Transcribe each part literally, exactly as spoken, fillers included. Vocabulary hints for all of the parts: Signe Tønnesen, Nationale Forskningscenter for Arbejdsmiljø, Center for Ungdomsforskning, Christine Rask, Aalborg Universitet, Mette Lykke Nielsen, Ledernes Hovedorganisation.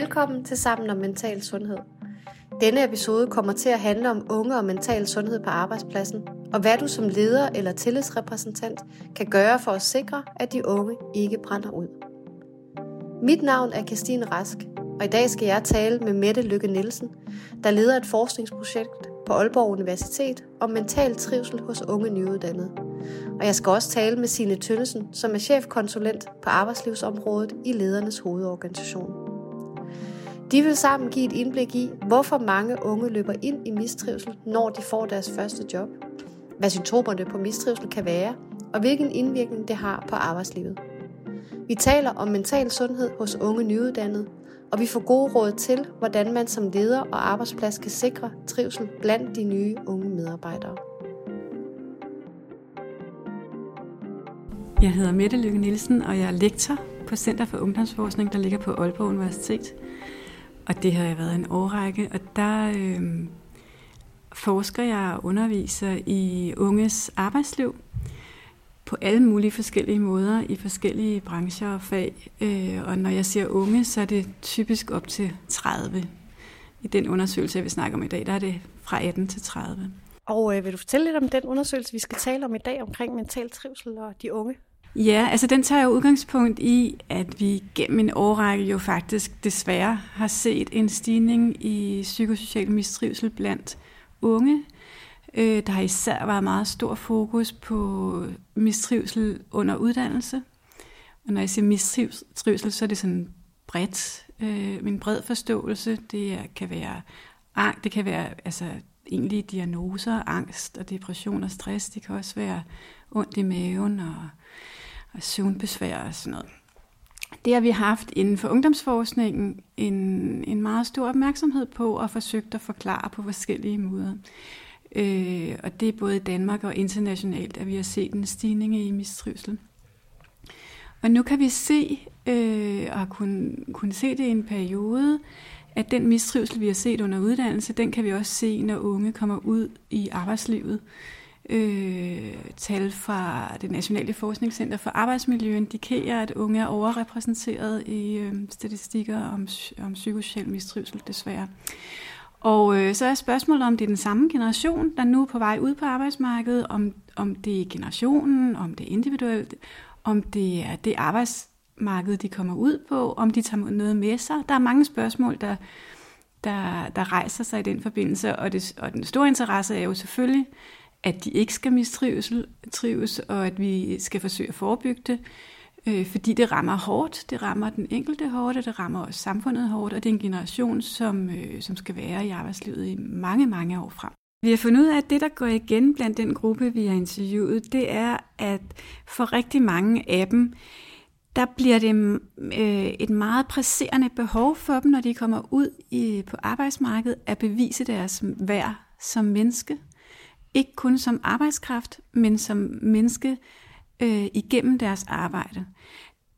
Velkommen til Sammen om Mental Sundhed. Denne episode kommer til at handle om unge og mental sundhed på arbejdspladsen, og hvad du som leder eller tillidsrepræsentant kan gøre for at sikre, at de unge ikke brænder ud. Mit navn er Christine Rask, og i dag skal jeg tale med Mette Lykke Nielsen, der leder et forskningsprojekt på Aalborg Universitet om mental trivsel hos unge nyuddannede. Og jeg skal også tale med Signe Tønnesen, som er chefkonsulent på arbejdslivsområdet i Ledernes Hovedorganisation. De vil sammen give et indblik i, hvorfor mange unge løber ind i mistrivsel, når de får deres første job, hvad symptomerne på mistrivsel kan være, og hvilken indvirkning det har på arbejdslivet. Vi taler om mental sundhed hos unge nyuddannede, og vi får gode råd til, hvordan man som leder og arbejdsplads kan sikre trivsel blandt de nye unge medarbejdere. Jeg hedder Mette Lykke Nielsen, og jeg er lektor på Center for Ungdomsforskning, der ligger på Aalborg Universitet. Og det har jeg været en årrække, og der øh, forsker jeg og underviser i unges arbejdsliv på alle mulige forskellige måder i forskellige brancher og fag. Øh, og når jeg siger unge, så er det typisk op til tredive. I den undersøgelse, jeg vil snakke om i dag, der er det fra atten til tredive. Og øh, vil du fortælle lidt om den undersøgelse, vi skal tale om i dag omkring mental trivsel og de unge? Ja, altså den tager jo udgangspunkt i, at vi gennem en årrække jo faktisk desværre har set en stigning i psykosocial mistrivsel blandt unge. Der har især været meget stor fokus på mistrivsel under uddannelse. Og når jeg siger mistrivsel, så er det sådan bredt, en bred forståelse. Det kan være angst, det kan være altså egentlige diagnoser, angst og depression og stress. Det kan også være ondt i maven og og søvnbesvær og sådan noget. Det har vi haft inden for ungdomsforskningen en, en meget stor opmærksomhed på og forsøgt at forklare på forskellige måder. Øh, og det er både i Danmark og internationalt, at vi har set en stigning i mistrivsel. Og nu kan vi se, øh, og har kun, kun se det i en periode, at den mistrivsel, vi har set under uddannelse, den kan vi også se, når unge kommer ud i arbejdslivet. Øh, tal fra det Nationale Forskningscenter for Arbejdsmiljø indikerer, at unge er overrepræsenteret i øh, statistikker om, om psykosocial mistrivsel, desværre. Og øh, så er spørgsmålet, om det er den samme generation, der nu er på vej ud på arbejdsmarkedet, om, om det er generationen, om det er individuelt, om det er det arbejdsmarked, de kommer ud på, om de tager noget med sig. Der er mange spørgsmål, der, der, der rejser sig i den forbindelse, og, det, og den store interesse er jo selvfølgelig, at de ikke skal mistrives, og at vi skal forsøge at forebygge det, øh, fordi det rammer hårdt. Det rammer den enkelte hårdt, og det rammer også samfundet hårdt, og det er en generation, som, øh, som skal være i arbejdslivet i mange, mange år frem. Vi har fundet ud af, at det, der går igen blandt den gruppe, vi har interviewet, det er, at for rigtig mange af dem, der bliver det øh, et meget presserende behov for dem, når de kommer ud i, på arbejdsmarkedet, at bevise deres værd som menneske. Ikke kun som arbejdskraft, men som menneske øh, igennem deres arbejde.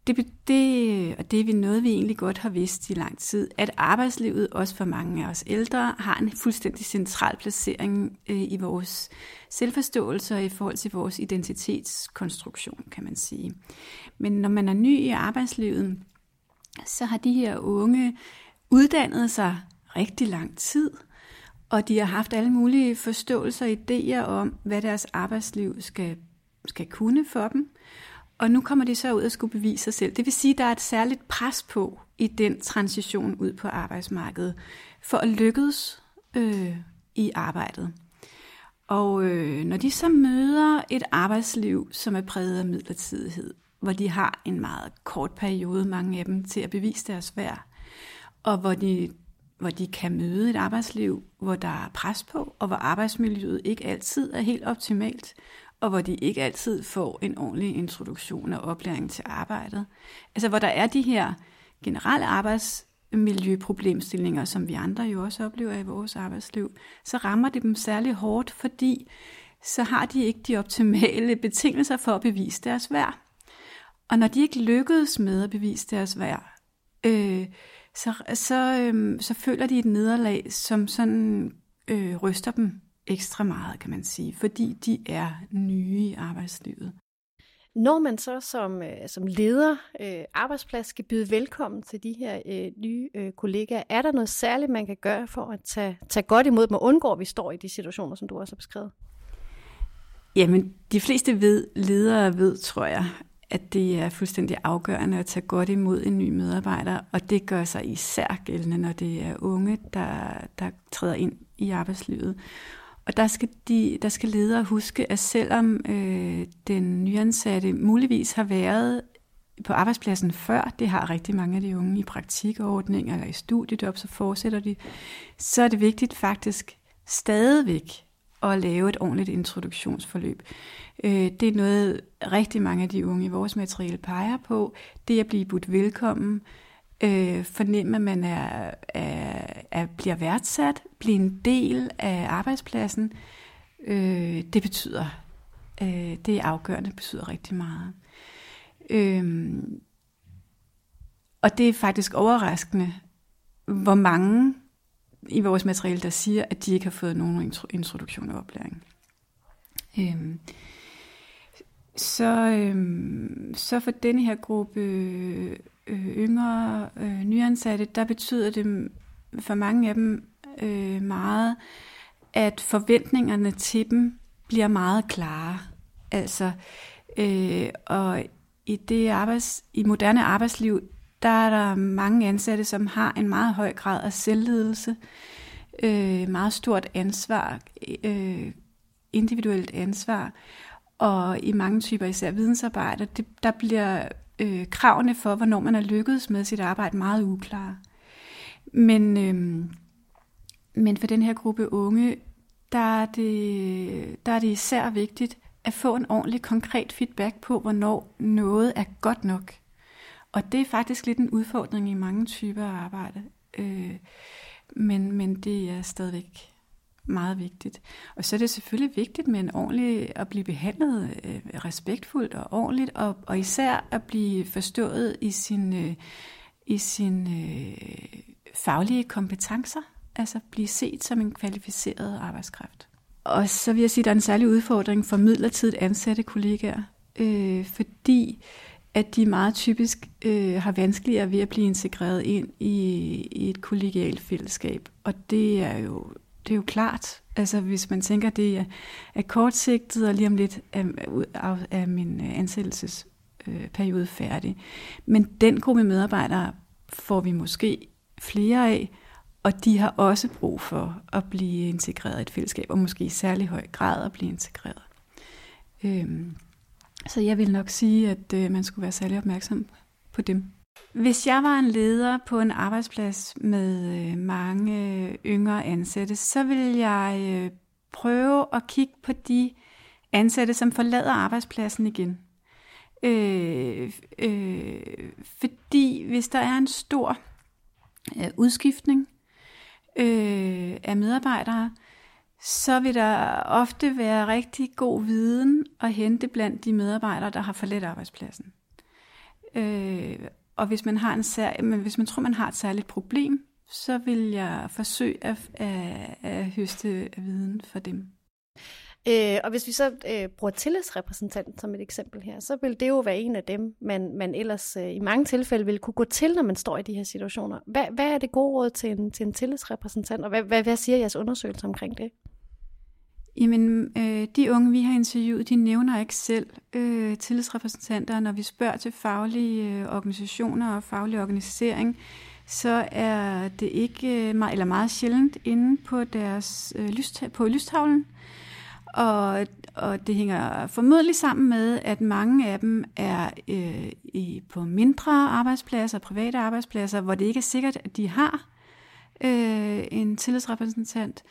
Det, det, og det er noget, vi egentlig godt har vidst i lang tid, at arbejdslivet, også for mange af os ældre, har en fuldstændig central placering øh, i vores selvforståelse og i forhold til vores identitetskonstruktion, kan man sige. Men når man er ny i arbejdslivet, så har de her unge uddannet sig rigtig lang tid, og de har haft alle mulige forståelser og idéer om, hvad deres arbejdsliv skal, skal kunne for dem. Og nu kommer de så ud og skulle bevise sig selv. Det vil sige, at der er et særligt pres på i den transition ud på arbejdsmarkedet, for at lykkes øh, i arbejdet. Og øh, når de så møder et arbejdsliv, som er præget af midlertidighed, hvor de har en meget kort periode, mange af dem, til at bevise deres værd, og hvor de... hvor de kan møde et arbejdsliv, hvor der er pres på, og hvor arbejdsmiljøet ikke altid er helt optimalt, og hvor de ikke altid får en ordentlig introduktion og oplæring til arbejdet. Altså hvor der er de her generelle arbejdsmiljøproblemstillinger, som vi andre jo også oplever i vores arbejdsliv, så rammer det dem særlig hårdt, fordi så har de ikke de optimale betingelser for at bevise deres værd. Og når de ikke lykkedes med at bevise deres værd, øh, Så, så, øhm, så føler de et nederlag, som sådan øh, ryster dem ekstra meget, kan man sige, fordi de er nye i arbejdslivet. Når man så som, øh, som leder øh, arbejdsplads skal byde velkommen til de her øh, nye øh, kollegaer, er der noget særligt, man kan gøre for at tage, tage godt imod dem og undgå, at vi står i de situationer, som du også har beskrevet? Jamen, de fleste ved, ledere ved, tror jeg, at det er fuldstændig afgørende at tage godt imod en ny medarbejder, og det gør sig især gældende, når det er unge, der, der træder ind i arbejdslivet. Og der skal, de, der skal ledere huske, at selvom øh, den nyansatte muligvis har været på arbejdspladsen før, det har rigtig mange af de unge i praktikordninger eller i studiejob, så fortsætter de, så er det vigtigt faktisk stadigvæk at lave et ordentligt introduktionsforløb. Øh, det er noget, rigtig mange af de unge i vores materiale peger på, det at blive budt velkommen, Øh, fornemme, at man er, er, er, bliver værdsat, bliver en del af arbejdspladsen, øh, det betyder, øh, det er afgørende, det betyder rigtig meget. Øh, og det er faktisk overraskende, hvor mange i vores materiale, der siger, at de ikke har fået nogen introduktion og oplæring. Øh, så, øh, så for denne her gruppe øh, yngre, øh, nyansatte, der betyder det for mange af dem øh, meget, at forventningerne til dem bliver meget klare. Altså, øh, og i det arbejds, i moderne arbejdsliv, der er der mange ansatte, som har en meget høj grad af selvledelse, øh, meget stort ansvar, øh, individuelt ansvar, og i mange typer, især vidensarbejder, det, der bliver Øh, kravene for, hvornår man er lykkedes med sit arbejde, meget uklare. Men, øh, men for den her gruppe unge, der er, det, der er det især vigtigt at få en ordentlig, konkret feedback på, hvornår noget er godt nok. Og det er faktisk lidt en udfordring i mange typer arbejde. Øh, men, men det er stadigvæk meget vigtigt. Og så er det selvfølgelig vigtigt med en ordentlig, at blive behandlet øh, respektfuldt og ordentligt, og, og især at blive forstået i sine øh, i sin, øh, faglige kompetencer, altså blive set som en kvalificeret arbejdskraft. Og så vil jeg sige, at der er en særlig udfordring for midlertidigt ansatte kollegaer, øh, fordi at de meget typisk øh, har vanskeligere ved at blive integreret ind i, i et kollegialt fællesskab. Og det er jo Det er jo klart, altså hvis man tænker, det er kortsigtet, og lige om lidt er, er min ansættelsesperiode færdig. Men den gruppe medarbejdere får vi måske flere af, og de har også brug for at blive integreret i et fællesskab, og måske i særlig høj grad at blive integreret. Så jeg vil nok sige, at man skulle være særlig opmærksom på dem. Hvis jeg var en leder på en arbejdsplads med mange yngre ansatte, så vil jeg prøve at kigge på de ansatte, som forlader arbejdspladsen igen. Øh, øh, fordi hvis der er en stor udskiftning øh, af medarbejdere, så vil der ofte være rigtig god viden at hente blandt de medarbejdere, der har forladt arbejdspladsen. Øh, Og hvis man har en sær, men hvis man tror, man har et særligt problem, så vil jeg forsøge at, at, at høste viden for dem. Øh, og hvis vi så øh, bruger tillidsrepræsentanten som et eksempel her, så vil det jo være en af dem, man, man ellers øh, i mange tilfælde vil kunne gå til, når man står i de her situationer. Hvad, hvad er det gode råd til en, til en tillidsrepræsentant, og hvad, hvad, hvad siger jeres undersøgelse omkring det? Jamen, øh, de unge, vi har interviewet, de nævner ikke selv øh, tillidsrepræsentanter. Når vi spørger til faglige øh, organisationer og faglig organisering, så er det ikke, øh, meget, eller meget sjældent, inde på deres øh, lyst, på lystavlen. Og, og det hænger formodentlig sammen med, at mange af dem er øh, i, på mindre arbejdspladser, private arbejdspladser, hvor det ikke er sikkert, at de har øh, en tillidsrepræsentant.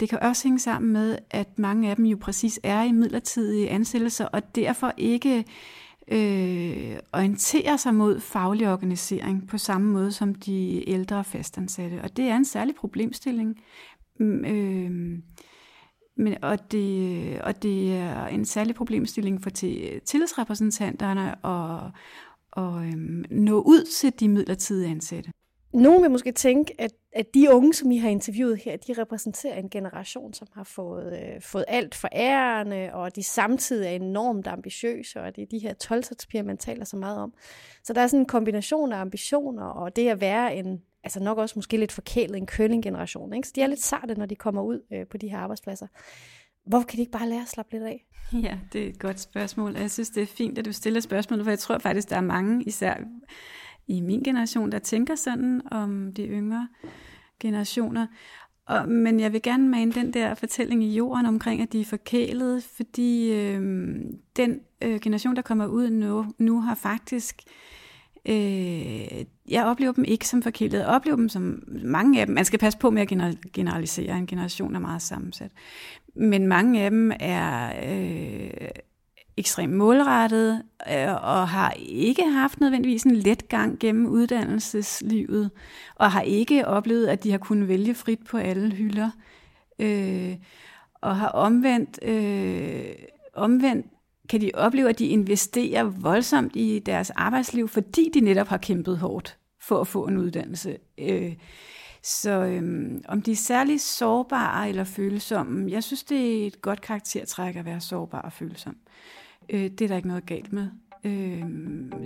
Det kan også hænge sammen med, at mange af dem jo præcis er i midlertidige ansættelser, og derfor ikke øh, orienterer sig mod faglig organisering på samme måde som de ældre fastansatte. Og det er en særlig problemstilling, øh, men, og, det, og det er en særlig problemstilling for tillidsrepræsentanterne at, at øh, nå ud til de midlertidige ansatte. Nogle vil måske tænke, at, at de unge, som I har interviewet her, de repræsenterer en generation, som har fået, øh, fået alt for ærerne, og de samtidig er enormt ambitiøse, og det er de her tolv-talspiger, man taler så meget om. Så der er sådan en kombination af ambitioner, og det at være en, altså nok også måske lidt forkælet, en køling-generation, ikke? Så de er lidt sarte, når de kommer ud øh, på de her arbejdspladser. Hvorfor kan de ikke bare lære at slappe lidt af? Ja, det er et godt spørgsmål, og jeg synes, det er fint, at du stiller spørgsmålet, for jeg tror faktisk, der er mange, især i min generation, der tænker sådan om de yngre generationer. Og, men jeg vil gerne mane den der fortælling i jorden omkring, at de er forkælede, fordi øh, den øh, generation, der kommer ud nu, nu har faktisk... Øh, jeg oplever dem ikke som forkælede. Jeg oplever dem som mange af dem. Man skal passe på med at gener- generalisere. En generation er meget sammensat. Men mange af dem er... Øh, ekstremt målrettet, øh, og har ikke haft nødvendigvis en let gang gennem uddannelseslivet, og har ikke oplevet, at de har kunnet vælge frit på alle hylder, øh, og har omvendt, øh, omvendt kan de opleve, at de investerer voldsomt i deres arbejdsliv, fordi de netop har kæmpet hårdt for at få en uddannelse. Øh, så øh, om de er særlig sårbare eller følsomme, jeg synes, det er et godt karaktertræk at være sårbar og følsom. Det er der ikke noget galt med. Øh,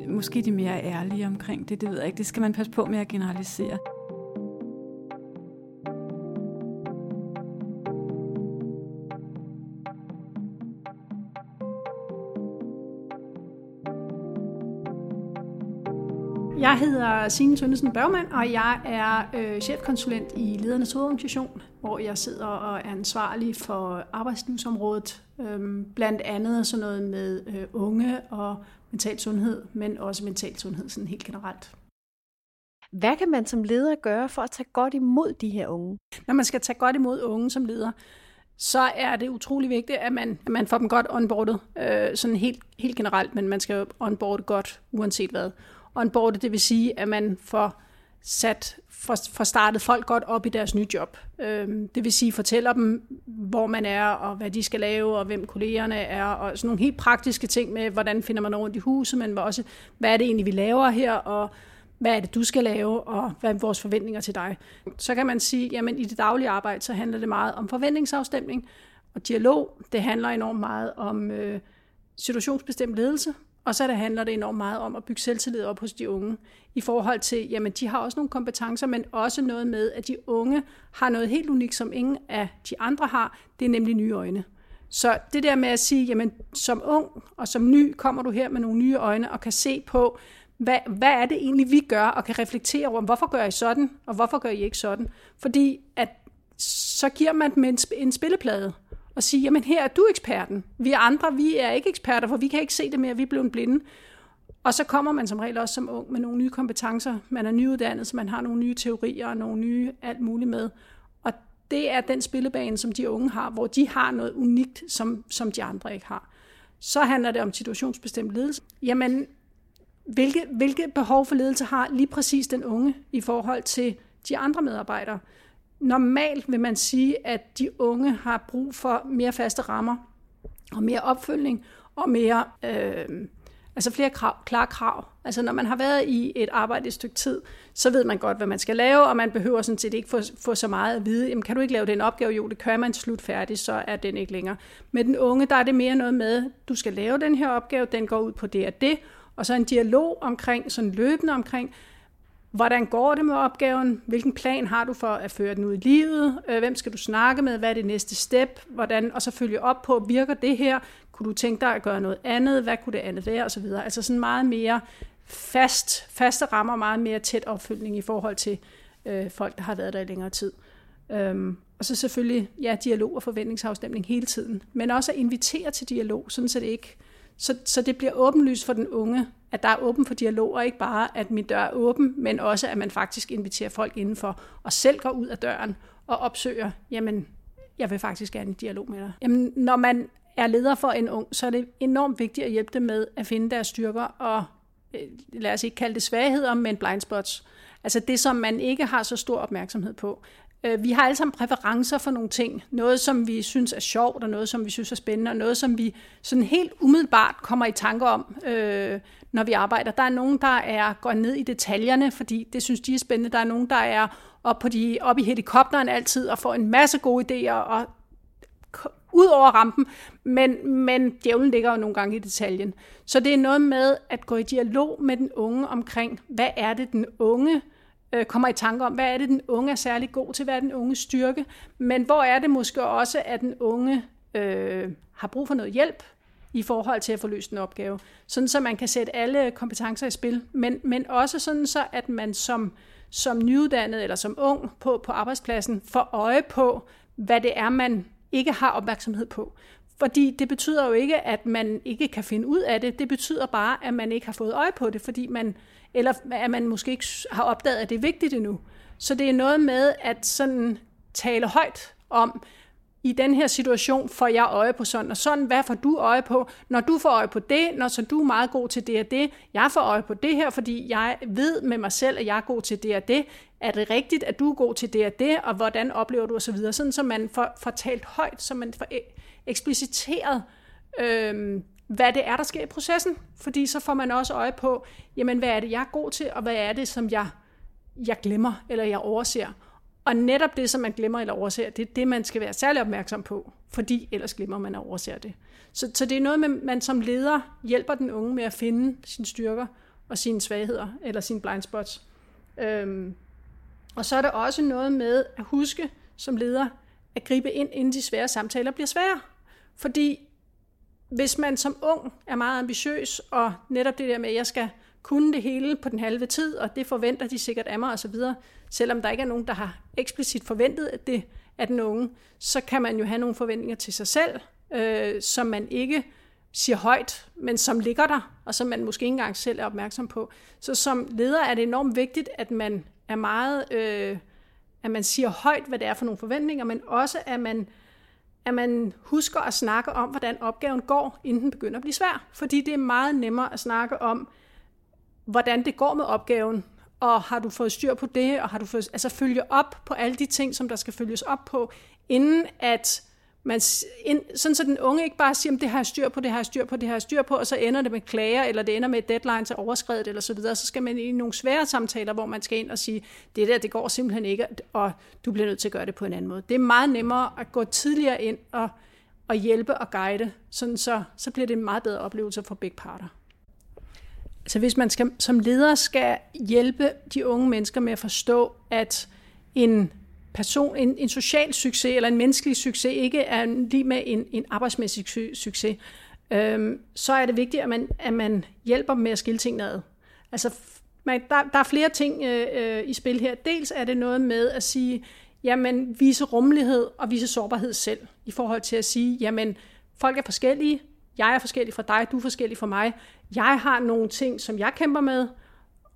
måske de mere ærlige omkring det, det ved jeg ikke. Det skal man passe på med at generalisere. Jeg hedder Signe Tønnesen, og jeg er øh, chefkonsulent i Ledernes Hovedorganisation, hvor jeg sidder og er ansvarlig for arbejdslivsområdet, øh, blandt andet sådan noget med øh, unge og mental sundhed, men også mental sundhed sådan helt generelt. Hvad kan man som leder gøre for at tage godt imod de her unge? Når man skal tage godt imod unge som leder, så er det utrolig vigtigt, at man, at man får dem godt onboardet, øh, sådan helt, helt generelt, men man skal jo onboarde godt uanset hvad. Onboarde, det vil sige, at man får, sat, får startet folk godt op i deres nye job. Det vil sige, fortæller dem, hvor man er, og hvad de skal lave, og hvem kollegerne er, og sådan nogle helt praktiske ting med, hvordan finder man rundt i huset, men også, hvad er det egentlig, vi laver her, og hvad er det, du skal lave, og hvad er vores forventninger til dig. Så kan man sige, jamen i det daglige arbejde, så handler det meget om forventningsafstemning og dialog. Det handler enormt meget om øh, situationsbestemt ledelse. Og så der handler det enormt meget om at bygge selvtillid op hos de unge, i forhold til, jamen de har også nogle kompetencer, men også noget med, at de unge har noget helt unikt, som ingen af de andre har, det er nemlig nye øjne. Så det der med at sige, jamen som ung og som ny kommer du her med nogle nye øjne og kan se på, hvad, hvad er det egentlig, vi gør, og kan reflektere over, hvorfor gør I sådan, og hvorfor gør I ikke sådan? Fordi at, så giver man dem en, en spilleplade, og sige, jamen her er du eksperten. Vi andre, vi er ikke eksperter, for vi kan ikke se det mere, vi er blevet blinde. Og så kommer man som regel også som ung med nogle nye kompetencer. Man er nyuddannet, så man har nogle nye teorier og nogle nye alt muligt med. Og det er den spillebane, som de unge har, hvor de har noget unikt, som, som de andre ikke har. Så handler det om situationsbestemt ledelse. Jamen, hvilke, hvilke behov for ledelse har lige præcis den unge i forhold til de andre medarbejdere? Normalt vil man sige, at de unge har brug for mere faste rammer og mere opfølgning og mere, øh, altså flere krav, klare krav. Altså når man har været i et arbejde et stykke tid, så ved man godt, hvad man skal lave, og man behøver sådan set ikke få, få så meget at vide. Jamen, kan du ikke lave den opgave? Jo, det kører man slut færdig, så er den ikke længere. Med den unge, der er det mere noget med, du skal lave den her opgave, den går ud på det og det, og så en dialog omkring, sådan løbende omkring, hvordan går det med opgaven? Hvilken plan har du for at føre den ud i livet? Hvem skal du snakke med? Hvad er det næste step? Hvordan? Og så følge op på, virker det her? Kunne du tænke dig at gøre noget andet? Hvad kunne det andet være? Og så videre. Altså sådan meget mere fast, faste rammer, meget mere tæt opfølgning i forhold til øh, folk, der har været der i længere tid. Øhm, og så selvfølgelig ja, dialog og forventningsafstemning hele tiden. Men også at invitere til dialog, sådan så det ikke... Så, så det bliver åbenlyst for den unge, at der er åben for dialog, og ikke bare, at min dør er åben, men også, at man faktisk inviterer folk indenfor, og selv går ud af døren og opsøger, jamen, jeg vil faktisk gerne i dialog med dig. Jamen, når man er leder for en ung, så er det enormt vigtigt at hjælpe dem med at finde deres styrker og, lad os ikke kalde det svagheder, men blindspots. Altså det, som man ikke har så stor opmærksomhed på. Vi har alle sammen præferencer for nogle ting. Noget, som vi synes er sjovt, og noget, som vi synes er spændende, og noget, som vi sådan helt umiddelbart kommer i tanker om, øh, når vi arbejder. Der er nogen, der er, går ned i detaljerne, fordi det synes de er spændende. Der er nogen, der er oppe, på de, oppe i helikopteren altid og får en masse gode idéer og ud over rampen, men, men djævlen ligger jo nogle gange i detaljen. Så det er noget med at gå i dialog med den unge omkring, hvad er det, den unge kommer i tanke om, hvad er det, den unge er særlig god til, hvad er den unges styrke, men hvor er det måske også, at den unge øh, har brug for noget hjælp i forhold til at få løst en opgave. Sådan så man kan sætte alle kompetencer i spil, men, men også sådan så, at man som, som nyuddannet eller som ung på, på arbejdspladsen får øje på, hvad det er, man ikke har opmærksomhed på. Fordi det betyder jo ikke, at man ikke kan finde ud af det. Det betyder bare, at man ikke har fået øje på det, fordi man, eller at man måske ikke har opdaget, at det er vigtigt endnu. Så det er noget med at sådan tale højt om, i den her situation får jeg øje på sådan og sådan. Hvad får du øje på? Når du får øje på det, når så du er meget god til det og det. Jeg får øje på det her, fordi jeg ved med mig selv, at jeg er god til det og det. Er det rigtigt, at du er god til det og det? Og hvordan oplever du osv.? Sådan, så man får, får talt højt, så man får ekspliciteret, øh, hvad det er, der sker i processen. Fordi så får man også øje på, jamen, hvad er det, jeg er god til, og hvad er det, som jeg, jeg glemmer eller jeg overser. Og netop det, som man glemmer eller overser, det er det, man skal være særlig opmærksom på, fordi ellers glemmer man og overser det. Så, så det er noget, man som leder hjælper den unge med at finde sine styrker og sine svagheder, eller sine blind spots. Øhm, og så er der også noget med at huske som leder at gribe ind, inden de svære samtaler bliver svære. Fordi hvis man som ung er meget ambitiøs, og netop det der med, at jeg skal kunne det hele på den halve tid, og det forventer de sikkert af mig osv., selvom der ikke er nogen, der har eksplicit forventet at det af den unge, så kan man jo have nogle forventninger til sig selv, øh, som man ikke siger højt, men som ligger der, og som man måske ikke engang selv er opmærksom på. Så som leder er det enormt vigtigt, at man er meget, øh, at man siger højt, hvad det er for nogle forventninger, men også at man, at man husker at snakke om, hvordan opgaven går, inden den begynder at blive svær. Fordi det er meget nemmere at snakke om, hvordan det går med opgaven, og har du fået styr på det, og har du fået, altså følge op på alle de ting, som der skal følges op på, inden at man, sådan så den unge ikke bare siger, det har jeg styr på, det har jeg styr på, det har jeg styr på, og så ender det med klager, eller det ender med deadlines er overskredet, eller så videre, så skal man i nogle svære samtaler, hvor man skal ind og sige, det der, det går simpelthen ikke, og du bliver nødt til at gøre det på en anden måde. Det er meget nemmere at gå tidligere ind og, og hjælpe og guide, sådan så, så bliver det en meget bedre oplevelse for begge parter. Så hvis man skal, som leder skal hjælpe de unge mennesker med at forstå, at en, person, en, en social succes eller en menneskelig succes ikke er lige med en, en arbejdsmæssig succes, øhm, så er det vigtigt, at man, at man hjælper dem med at skille tingene ad. Altså, man, der, der er flere ting øh, i spil her. Dels er det noget med at sige, jamen, vise rummelighed og vise sårbarhed selv, i forhold til at sige, jamen, folk er forskellige, jeg er forskellig fra dig, du er forskellig fra mig. Jeg har nogle ting, som jeg kæmper med,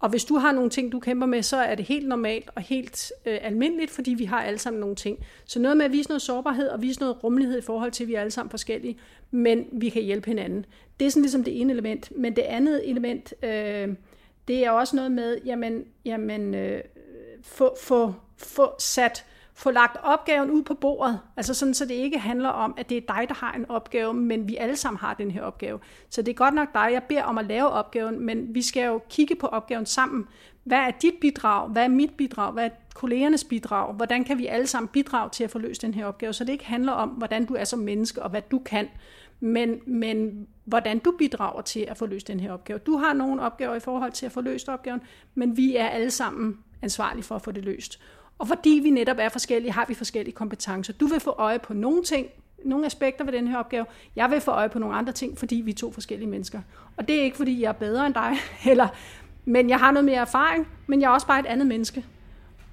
og hvis du har nogle ting, du kæmper med, så er det helt normalt og helt øh, almindeligt, fordi vi har alle sammen nogle ting. Så noget med at vise noget sårbarhed og vise noget rummelighed i forhold til, at vi er alle sammen forskellige, men vi kan hjælpe hinanden. Det er sådan ligesom det ene element. Men det andet element, øh, det er også noget med, jamen, jamen øh, få, få, få sat... Få lagt opgaven ud på bordet, altså sådan, så det ikke handler om, at det er dig, der har en opgave, men vi alle sammen har den her opgave. Så det er godt nok dig, jeg beder om at lave opgaven, men vi skal jo kigge på opgaven sammen. Hvad er dit bidrag? Hvad er mit bidrag? Hvad er kollegernes bidrag? Hvordan kan vi alle sammen bidrage til at få løst den her opgave? Så det ikke handler om, hvordan du er som menneske og hvad du kan, men, men hvordan du bidrager til at få løst den her opgave. Du har nogle opgaver i forhold til at få løst opgaven, men vi er alle sammen ansvarlige for at få det løst. Og fordi vi netop er forskellige, har vi forskellige kompetencer. Du vil få øje på nogle ting, nogle aspekter ved den her opgave. Jeg vil få øje på nogle andre ting, fordi vi er to forskellige mennesker. Og det er ikke, fordi jeg er bedre end dig, eller, men jeg har noget mere erfaring, men jeg er også bare et andet menneske.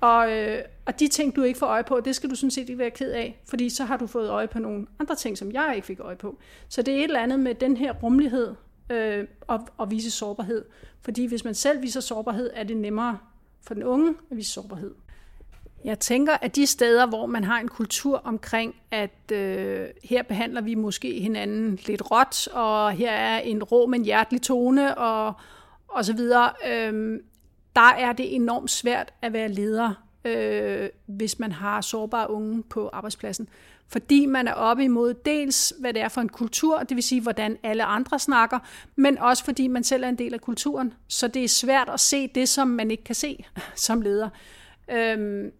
Og, øh, og de ting, du ikke får øje på, det skal du sådan set ikke være ked af, fordi så har du fået øje på nogle andre ting, som jeg ikke fik øje på. Så det er et eller andet med den her rummelighed øh, og, og vise sårbarhed. Fordi hvis man selv viser sårbarhed, er det nemmere for den unge at vise sårbarhed. Jeg tænker, at de steder, hvor man har en kultur omkring, at øh, her behandler vi måske hinanden lidt råt, og her er en rå, men hjertelig tone, og, og så videre, øh, der er det enormt svært at være leder øh, hvis man har sårbare unge på arbejdspladsen. Fordi man er oppe imod dels, hvad det er for en kultur, det vil sige, hvordan alle andre snakker, men også fordi man selv er en del af kulturen. Så det er svært at se det, som man ikke kan se som leder. Øhm,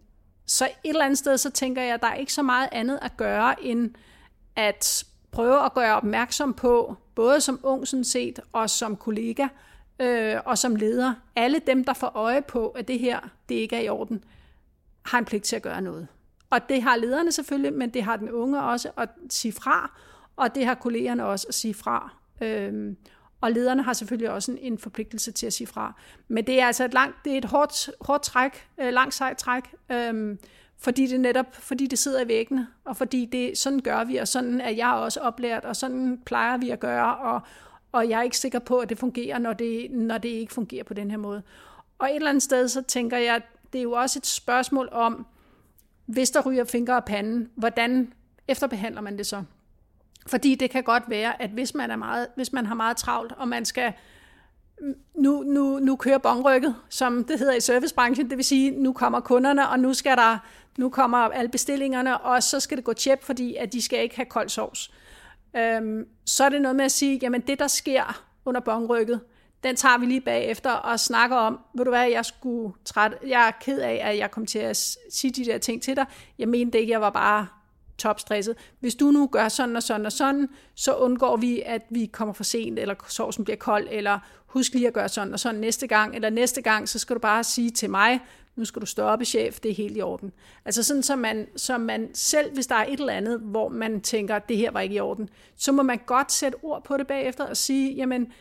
så et eller andet sted, så tænker jeg, at der er ikke så meget andet at gøre, end at prøve at gøre opmærksom på, både som ung sådan set, og som kollega, øh, og som leder. Alle dem, der får øje på, at det her, det ikke er i orden, har en pligt til at gøre noget. Og det har lederne selvfølgelig, men det har den unge også at sige fra, og det har kollegerne også at sige fra. Øhm, og lederne har selvfølgelig også en, en forpligtelse til at sige fra. Men det er altså et, langt, det er et hårdt, hårdt træk, øh, langt sejt træk, øh, fordi det netop fordi det sidder i væggene, og fordi det, sådan gør vi, og sådan er jeg også oplært, og sådan plejer vi at gøre, og, og jeg er ikke sikker på, at det fungerer, når det, når det ikke fungerer på den her måde. Og et eller andet sted, så tænker jeg, det er jo også et spørgsmål om, hvis der ryger fingre af panden, hvordan efterbehandler man det så? Fordi det kan godt være, at hvis man, er meget, hvis man har meget travlt, og man skal, nu, nu, nu kører bongrykket, som det hedder i servicebranchen, det vil sige, nu kommer kunderne, og nu, skal der, nu kommer alle bestillingerne, og så skal det gå tjep, fordi at de skal ikke have kold sovs. Øhm, så er det noget med at sige, jamen det der sker under bongrykket, den tager vi lige bagefter og snakker om, ved du hvad, jeg, skulle træt, jeg er ked af, at jeg kom til at sige de der ting til dig. Jeg mente ikke, jeg var bare topstresset. Hvis du nu gør sådan og sådan og sådan, så undgår vi, at vi kommer for sent, eller sovsen bliver kold, eller husk lige at gøre sådan og sådan næste gang, eller næste gang, så skal du bare sige til mig, nu skal du stoppe, chef, det er helt i orden. Altså sådan, så man, så man selv, hvis der er et eller andet, hvor man tænker, det her var ikke i orden, så må man godt sætte ord på det bagefter og sige, jamen,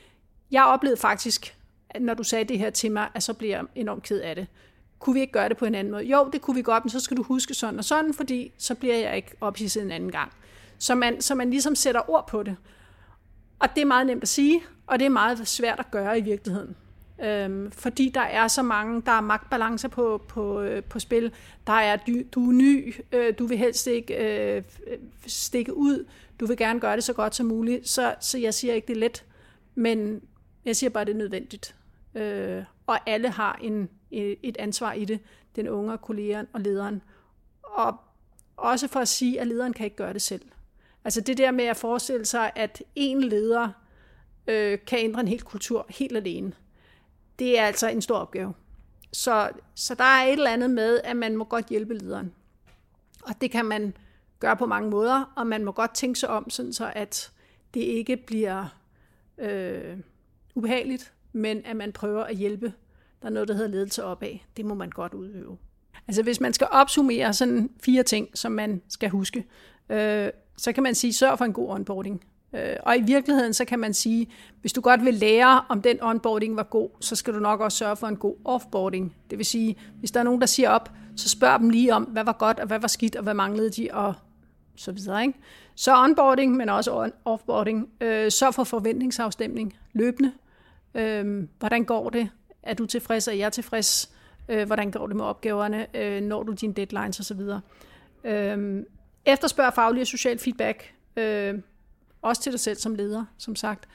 jeg oplevede faktisk, at når du sagde det her til mig, at så bliver jeg enormt ked af det. Kunne vi ikke gøre det på en anden måde? Jo, det kunne vi godt, men så skal du huske sådan og sådan, fordi så bliver jeg ikke ophidset en anden gang. Så man, så man ligesom sætter ord på det. Og det er meget nemt at sige, og det er meget svært at gøre i virkeligheden. Øhm, fordi der er så mange, der er magtbalancer på, på, øh, på spil. Der er, du, du er ny, øh, du vil helst ikke øh, stikke ud, du vil gerne gøre det så godt som muligt. Så, så jeg siger ikke, det er let, men jeg siger bare, at det er nødvendigt. Øh, og alle har en, et ansvar i det. Den unge, kollegeren og lederen. Og også for at sige, at lederen kan ikke gøre det selv. Altså det der med at forestille sig, at én leder øh, kan ændre en hel kultur helt alene. Det er altså en stor opgave. Så, så der er et eller andet med, at man må godt hjælpe lederen. Og det kan man gøre på mange måder. Og man må godt tænke sig om, sådan så at det ikke bliver Øh, ubehageligt, men at man prøver at hjælpe. Der er noget, der hedder ledelse opad. Det må man godt udøve. Altså hvis man skal opsummere sådan fire ting, som man skal huske, øh, så kan man sige, sørg for en god onboarding. Øh, og i virkeligheden, så kan man sige, hvis du godt vil lære, om den onboarding var god, så skal du nok også sørge for en god offboarding. Det vil sige, hvis der er nogen, der siger op, så spørg dem lige om, hvad var godt, og hvad var skidt, og hvad manglede de, og så videre, ikke? Så onboarding, men også offboarding. Øh, sørg for forventningsafstemning løbende. Øhm, hvordan går det? Er du tilfreds? Er jeg tilfreds? Øh, hvordan går det med opgaverne? Øh, når du dine deadlines osv.? Øhm, efterspørg faglig og social feedback. Øh, også til dig selv som leder, som sagt.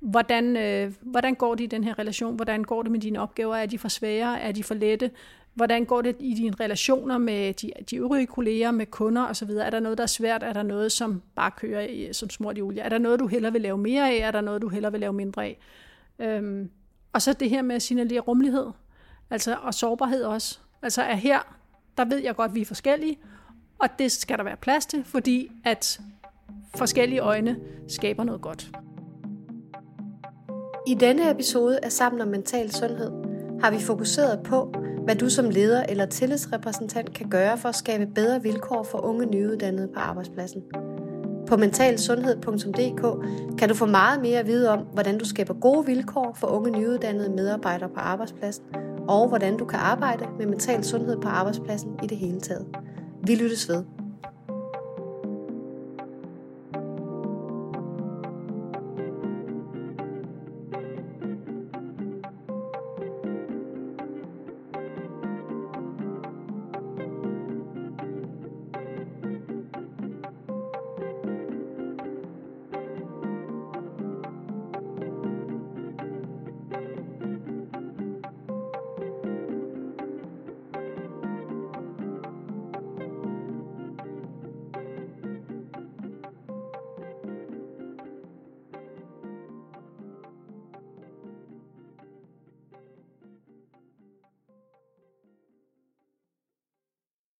Hvordan, øh, hvordan går det i den her relation? Hvordan går det med dine opgaver? Er de for svære? Er de for lette? Hvordan går det i dine relationer med de, de øvrige kolleger, med kunder osv.? Er der noget, der er svært? Er der noget, som bare kører i, som smurt i olie? Er der noget, du hellere vil lave mere af? Er der noget, du hellere vil lave mindre af? Øhm, og så det her med at signalere rummelighed, altså, og sårbarhed også. Altså er her, der ved jeg godt, at vi er forskellige, og det skal der være plads til, fordi at forskellige øjne skaber noget godt. I denne episode af Sammen om Mental Sundhed har vi fokuseret på, hvad du som leder eller tillidsrepræsentant kan gøre for at skabe bedre vilkår for unge nyuddannede på arbejdspladsen. På mental sundhed punktum d k kan du få meget mere at vide om, hvordan du skaber gode vilkår for unge nyuddannede medarbejdere på arbejdspladsen, og hvordan du kan arbejde med mental sundhed på arbejdspladsen i det hele taget. Vi lyttes ved.